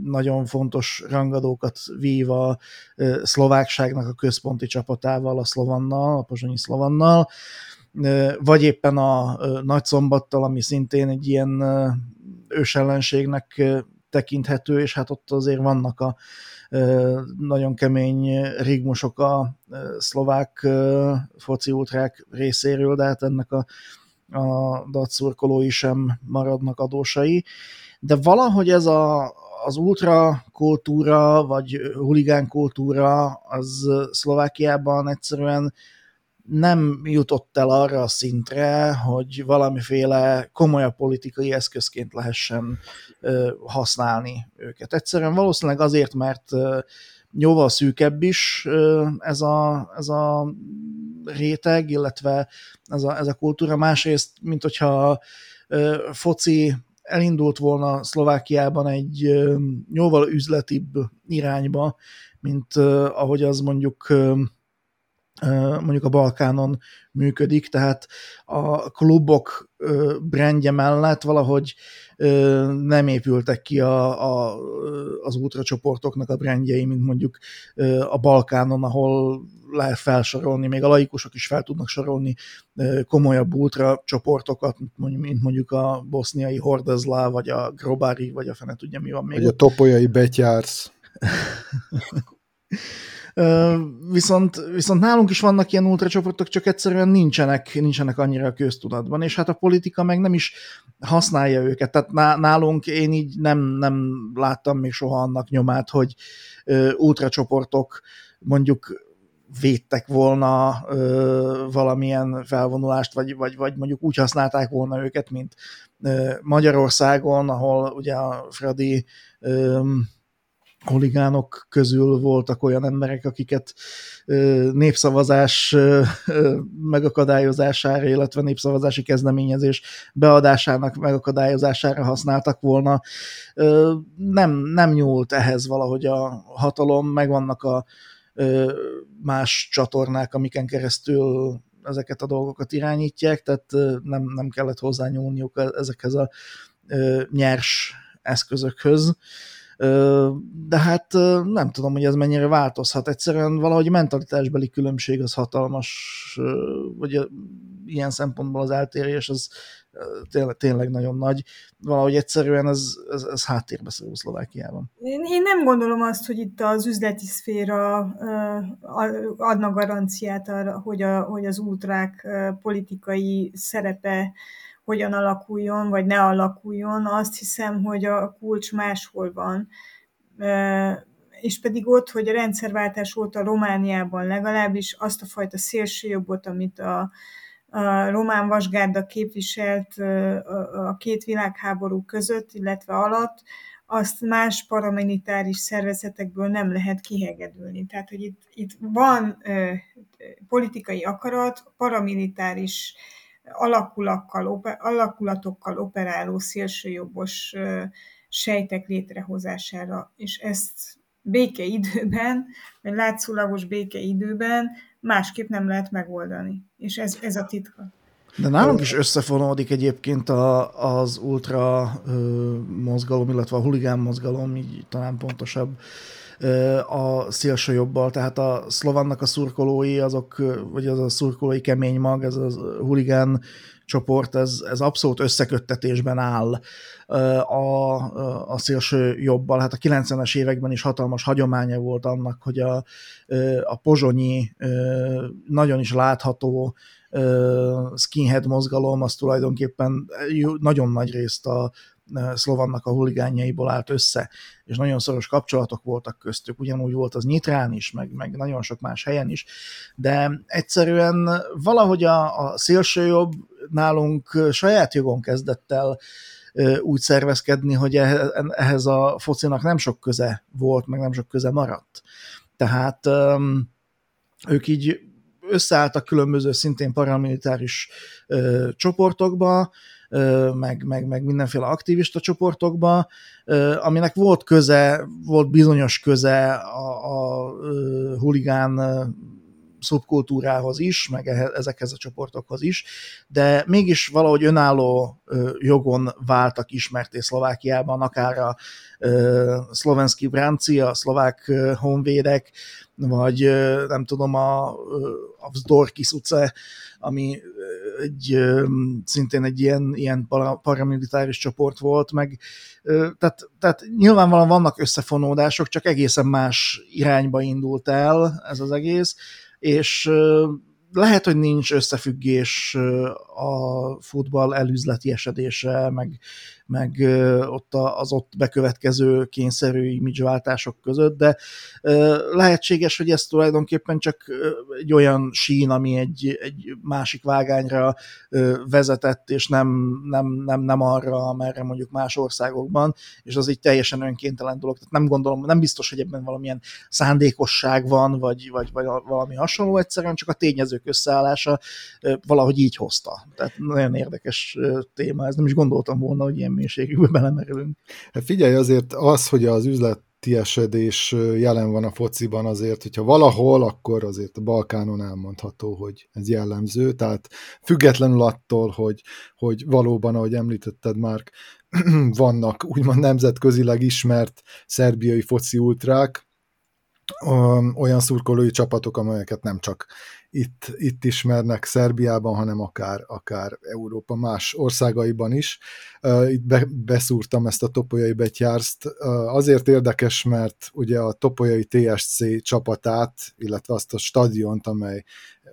nagyon fontos rangadókat vív a szlovákságnak a központi csapatával, a Slovannal, a pozsonyi Slovannal, vagy éppen a Nagyszombattal, ami szintén egy ilyen ősellenségnek tekinthető, és hát ott azért vannak a nagyon kemény rigmusok a szlovák foci ultrák részéről, de hát ennek a datszurkolói sem maradnak adósai, de valahogy ez az ultrakultúra, vagy huligánkultúra az Szlovákiában egyszerűen nem jutott el arra a szintre, hogy valamiféle komolyabb politikai eszközként lehessen használni őket. Egyszerűen valószínűleg azért, mert jóval szűkebb is ez a réteg, illetve ez a kultúra. Másrészt, mint hogyha foci elindult volna Szlovákiában egy jóval üzletibb irányba, mint ahogy az mondjuk a Balkánon működik, tehát a klubok brandje mellett valahogy nem épültek ki az ultracsoportoknak a brandjei, mint mondjuk a Balkánon, ahol lehet felsorolni, még a laikusok is fel tudnak sorolni komolyabb ultracsoportokat, mint mondjuk a boszniai Hordezla, vagy a Grobari, vagy a fene tudja mi van még. Vagy a topolyai Betyársz. Viszont nálunk is vannak ilyen ultracsoportok, csak egyszerűen nincsenek annyira a köztudatban, és hát a politika meg nem is használja őket. Tehát nálunk én így nem láttam még soha annak nyomát, hogy ultracsoportok mondjuk védtek volna valamilyen felvonulást, vagy mondjuk úgy használták volna őket, mint Magyarországon, ahol ugye a Fradi huligánok közül voltak olyan emberek, akiket népszavazás megakadályozására, illetve népszavazási kezdeményezés beadásának megakadályozására használtak volna. Nem nyúlt ehhez valahogy a hatalom, meg vannak a más csatornák, amiken keresztül ezeket a dolgokat irányítják, tehát nem kellett hozzányúlniuk ezekhez a nyers eszközökhöz. De hát nem tudom, hogy ez mennyire változhat. Egyszerűen valahogy mentalitásbeli különbség az hatalmas, vagy ilyen szempontból az eltérés az tényleg nagyon nagy. Valahogy egyszerűen ez háttérbe szorul Szlovákiában. Én nem gondolom azt, hogy itt az üzleti szféra adna garanciát arra, hogy az ultrák politikai szerepe hogyan alakuljon, vagy ne alakuljon. Azt hiszem, hogy a kulcs máshol van. És pedig ott, hogy a rendszerváltás óta Romániában legalábbis azt a fajta szélsőjobbot, amit a román vasgárda képviselt a két világháború között, illetve alatt, azt más paramilitáris szervezetekből nem lehet kihegedülni. Tehát, hogy itt van politikai akarat, paramilitáris alakulatokkal operáló szélsőjobbos sejtek létrehozására, és ezt békeidőben, vagy látszólagos békeidőben másképp nem lehet megoldani. És ez a titka. De nálunk is összefonódik egyébként az ultra mozgalom, illetve a huligán mozgalom, így talán pontosabb, a szélsőjobbal. Tehát a Szlovannak a szurkolói, azok, vagy az a szurkolói kemény mag, ez a huligán csoport, ez abszolút összeköttetésben áll a szélsőjobbal. Hát a 90-es években is hatalmas hagyománya volt annak, hogy a pozsonyi, nagyon is látható skinhead mozgalom, az tulajdonképpen nagyon nagy részt a Szlovannak a huligánjaiból állt össze, és nagyon szoros kapcsolatok voltak köztük, ugyanúgy volt az Nyitrán is, meg nagyon sok más helyen is, de egyszerűen valahogy a szélsőjobb nálunk saját jogon kezdett el úgy szervezkedni, hogy ehhez a focinak nem sok köze volt, meg nem sok köze maradt. Tehát ők így összeálltak különböző szintén paramilitáris csoportokba, meg mindenféle aktivista csoportokba, aminek volt bizonyos köze a huligán szubkultúrához is, meg ezekhez a csoportokhoz is, de mégis valahogy önálló jogon váltak ismerté Szlovákiában, akár a szlovenszki bránci, a szlovák honvédek, vagy nem tudom, a Vzdorkis utca, ami szintén egy ilyen paramilitáris csoport volt, meg tehát nyilvánvalóan vannak összefonódások, csak egészen más irányba indult el ez az egész, és lehet, hogy nincs összefüggés a futball elüzleti esedése, meg ott az ott bekövetkező kényszerű imidzsváltások között, de lehetséges, hogy ez tulajdonképpen csak egy olyan sín, ami egy másik vágányra vezetett, és nem arra, merre mondjuk más országokban, és az így teljesen önkéntelen dolog. Tehát nem gondolom, nem biztos, hogy ebben valamilyen szándékosság van, vagy valami hasonló, egyszerűen csak a tényezők összeállása valahogy így hozta. Tehát nagyon érdekes téma, ez nem is gondoltam volna, hogy ilyen mélységükbe belemerülünk. Hát figyelj, azért az, hogy az üzleti esedés jelen van a fociban, azért, hogyha valahol, akkor azért a Balkánon elmondható, hogy ez jellemző, tehát függetlenül attól, hogy valóban, ahogy említetted, Márk, vannak úgymond nemzetközileg ismert szerbiai foci ultrák, olyan szurkolói csapatok, amelyeket nem csak itt ismernek Szerbiában, hanem akár Európa más országaiban is. Itt beszúrtam ezt a Topolyai Betyárzt. Azért érdekes, mert ugye a Topolyai TSC csapatát, illetve azt a stadiont, amely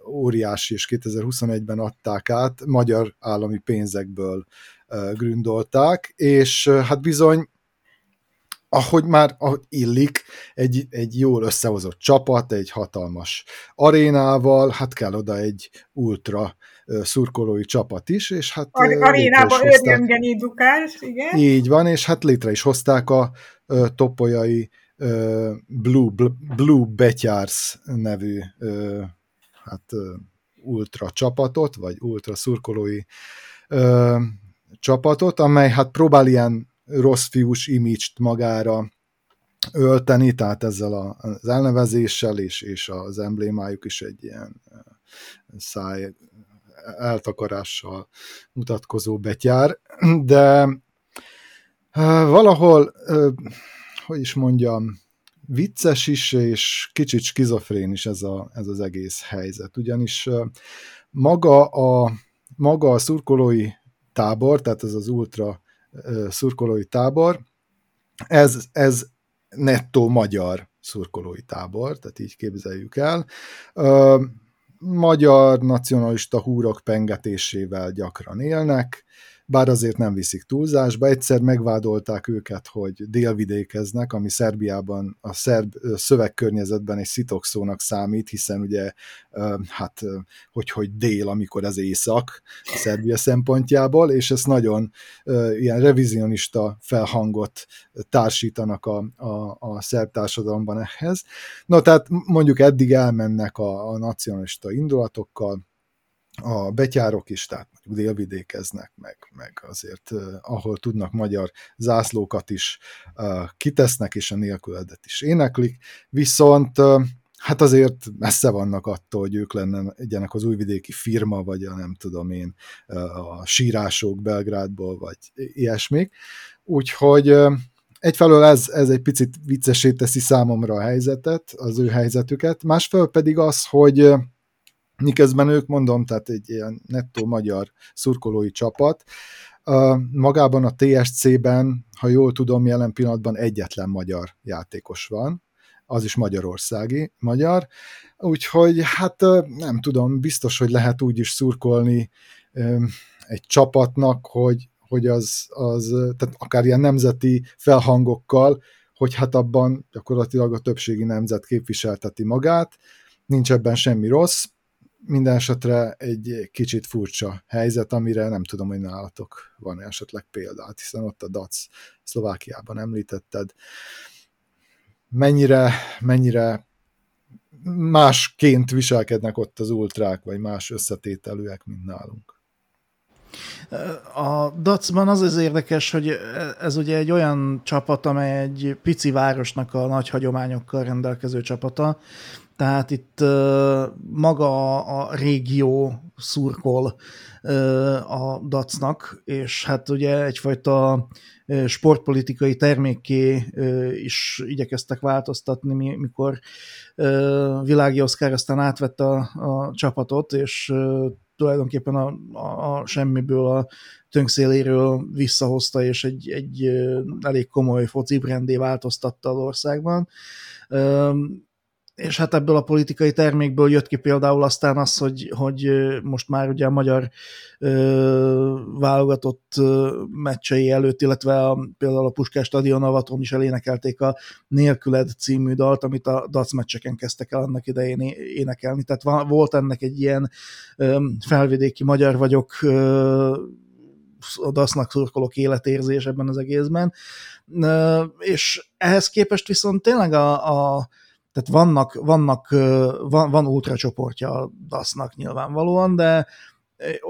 óriási, és 2021-ben adták át, magyar állami pénzekből gründolták, és hát bizony, ahogy illik, egy jól összehozott csapat, egy hatalmas arénával, hát kell oda egy ultra szurkolói csapat is, és hát arénában örömgeni dukás, igen. Így van, és hát létre is hozták a topolyai Blue Betyárs nevű ultra csapatot, vagy ultra szurkolói csapatot, amely hát próbál ilyen rossz fiús image-t magára ölteni, tehát ezzel az elnevezéssel, és az emblémájuk is egy ilyen száj eltakarással mutatkozó betyár, de valahol, hogy is mondjam, vicces is, és kicsit skizofrén is ez az egész helyzet, ugyanis maga a szurkolói tábor, tehát ez az ultra szurkolói tábor, ez nettó magyar szurkolói tábor, tehát így képzeljük el. Magyar nacionalista húrok pengetésével gyakran élnek, bár azért nem viszik túlzásba. Egyszer megvádolták őket, hogy délvidékeznek, ami Szerbiában a szerb szövegkörnyezetben egy szitokszónak számít, hiszen ugye, hát, hogy dél, amikor az észak Szerbia szempontjából, és ezt nagyon ilyen revizionista felhangot társítanak a szerb társadalomban ehhez. Na, tehát mondjuk eddig elmennek a nacionalista indulatokkal, a betyárok is, tehát mondjuk délvidékeznek, meg azért, ahol tudnak magyar zászlókat is kitesznek, és a nélküledet is éneklik, viszont hát azért messze vannak attól, hogy ők legyenek az újvidéki firma, vagy a nem tudom én, a sírások Belgrádból, vagy ilyesmik. Úgyhogy egyfelől ez egy picit viccesé teszi számomra a helyzetet, az ő helyzetüket, másfelől pedig az, hogy miközben ők, mondom, tehát egy ilyen nettó magyar szurkolói csapat, magában a TSC-ben, ha jól tudom, jelen pillanatban egyetlen magyar játékos van, az is magyarországi, magyar, úgyhogy hát nem tudom, biztos, hogy lehet úgy is szurkolni egy csapatnak, hogy az tehát akár ilyen nemzeti felhangokkal, hogy hát abban gyakorlatilag a többségi nemzet képviselteti magát, nincs ebben semmi rossz, minden esetre egy kicsit furcsa helyzet, amire nem tudom, hogy nálatok van esetleg példát, hiszen ott a DAC Szlovákiában említetted. Mennyire másként viselkednek ott az ultrák, vagy más összetételűek, mint nálunk? A DAC-ban az érdekes, hogy ez ugye egy olyan csapat, amely egy pici városnak a nagy hagyományokkal rendelkező csapata, tehát itt maga a régió szurkol a DAC-nak, és hát ugye egyfajta sportpolitikai termékké is igyekeztek változtatni, mikor Világi Oszkár aztán átvette a csapatot, és tulajdonképpen a semmiből, a tönkszéléről visszahozta, és egy elég komoly foci brandé változtatta az országban. És hát ebből a politikai termékből jött ki például aztán az, hogy most már ugye a magyar válogatott meccsei előtt, illetve például a Puskás Stadion avaton is elénekelték a Nélküled című dalt, amit a DAC meccseken kezdtek el annak idején énekelni. Tehát volt ennek egy ilyen felvidéki magyar vagyok, a DAC-nak szurkolók életérzés ebben az egészben. És ehhez képest viszont tényleg tehát van ultracsoportja a DAC-nak nyilvánvalóan, de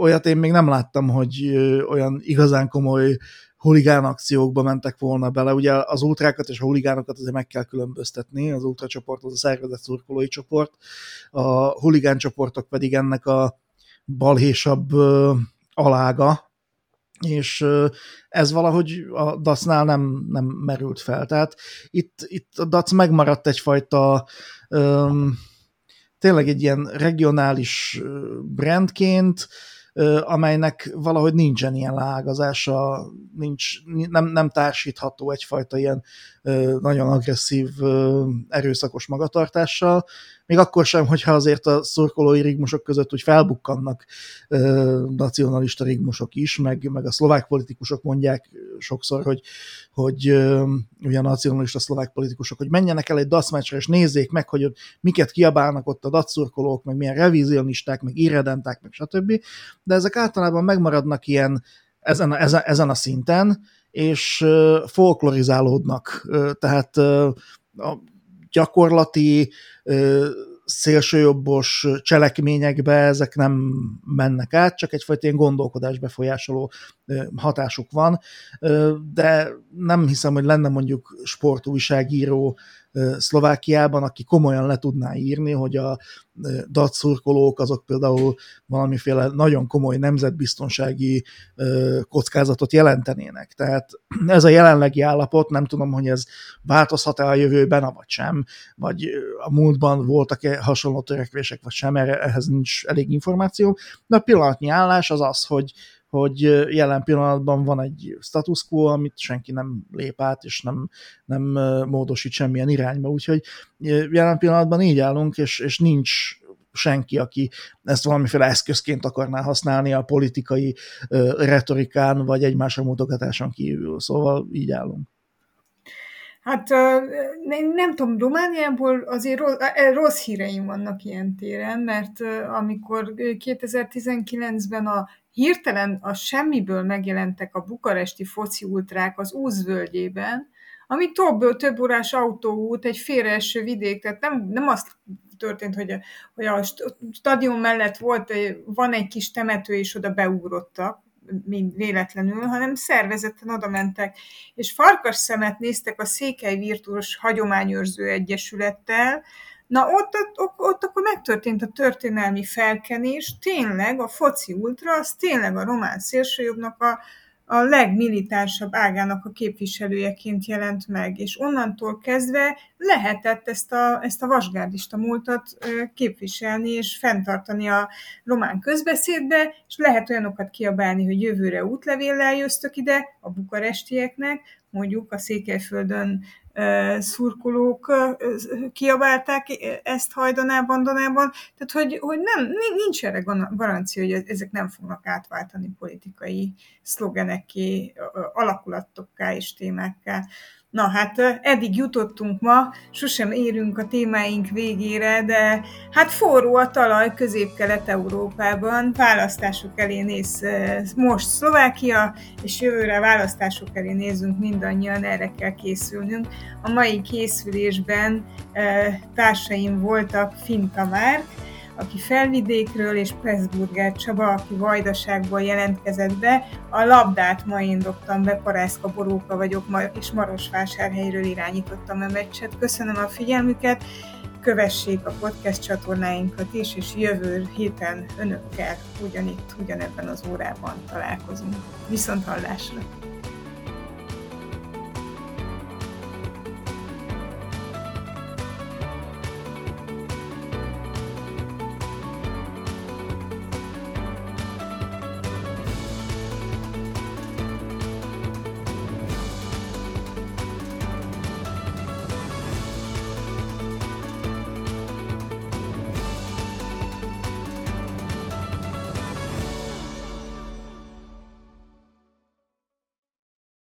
olyat én még nem láttam, hogy olyan igazán komoly huligán akciókba mentek volna bele. Ugye az ultrákat és a huligánokat azért meg kell különböztetni. Az ultracsoport az a szervezett szurkolói csoport, a huligán csoportok pedig ennek a balhésabb alága, és ez valahogy a DAC-nál nem merült fel. Tehát itt a DAC megmaradt egyfajta tényleg egy ilyen regionális brandként, amelynek valahogy nincsen ilyen leágazása, nem társítható egyfajta ilyen nagyon agresszív, erőszakos magatartással, még akkor sem, hogyha azért a szurkolói rigmusok között úgy felbukkannak nacionalista rigmusok is, meg a szlovák politikusok mondják sokszor, hogy ugye a nacionalista szlovák politikusok, hogy menjenek el egy DAC meccsre, és nézzék meg, hogy miket kiabálnak ott a DAC szurkolók, meg milyen revizionisták, meg irredenták, meg stb. De ezek általában megmaradnak ilyen ezen a szinten, és folklorizálódnak. Tehát a gyakorlati szélsőjobbos cselekményekbe ezek nem mennek át, csak egyfajta ilyen gondolkodás befolyásoló hatásuk van, de nem hiszem, hogy lenne mondjuk sportújságíró Szlovákiában, aki komolyan le tudná írni, hogy a DAC szurkolók azok például valamiféle nagyon komoly nemzetbiztonsági kockázatot jelentenének. Tehát ez a jelenlegi állapot, nem tudom, hogy ez változhat-e a jövőben, vagy sem, vagy a múltban voltak-e hasonló törekvések, vagy sem, ehhez nincs elég információ. De a pillanatnyi állás az, hogy jelen pillanatban van egy status quo, amit senki nem lép át, és nem módosít semmilyen irányba. Úgyhogy jelen pillanatban így állunk, és nincs senki, aki ezt valamiféle eszközként akarná használni a politikai retorikán, vagy egymásra mutogatáson kívül. Szóval így állunk. Hát nem tudom, Romániából azért rossz híreim vannak ilyen téren, mert amikor 2019-ben hirtelen a semmiből megjelentek a bukaresti foci ultrák az Úszvölgyében, ami több órás autóút, egy félreeső vidék, tehát nem azt történt, hogy a stadion mellett van egy kis temető, és oda beugrottak, véletlenül, hanem szervezetten oda mentek, és farkas szemet néztek a Székely Virtus Hagyományőrző Egyesülettel. Na ott akkor megtörtént a történelmi felkenés, tényleg a foci ultra, az tényleg a román szélsőjobbnak a legmilitánsabb ágának a képviselőjeként jelent meg, és onnantól kezdve lehetett ezt a vasgárdista múltat képviselni, és fenntartani a román közbeszédbe, és lehet olyanokat kiabálni, hogy jövőre útlevéllel jöztök ide, a bukarestieknek, mondjuk a Székelyföldön szurkolók kiabálták ezt hajdanában, danában, tehát hogy nincs erre garancia, hogy ezek nem fognak átváltani politikai szlogenekké, alakulatokká és témákká. Na hát eddig jutottunk ma, sosem érünk a témáink végére, de hát forró a talaj Közép-Kelet-Európában, választások elé néz most Szlovákia, és jövőre választások elé nézünk mindannyian, erre kell készülnünk. A mai készülésben társaim voltak Finta Márk, aki Felvidékről, és Pressburger Csaba, aki Vajdaságból jelentkezett be. A labdát ma én dobtam be, Parászka Boróka vagyok, és Marosvásárhelyről irányítottam a meccset. Köszönöm a figyelmüket, kövessék a podcast csatornáinkat is, és jövő héten önökkel ugyanebben az órában találkozunk. Viszonthallásra!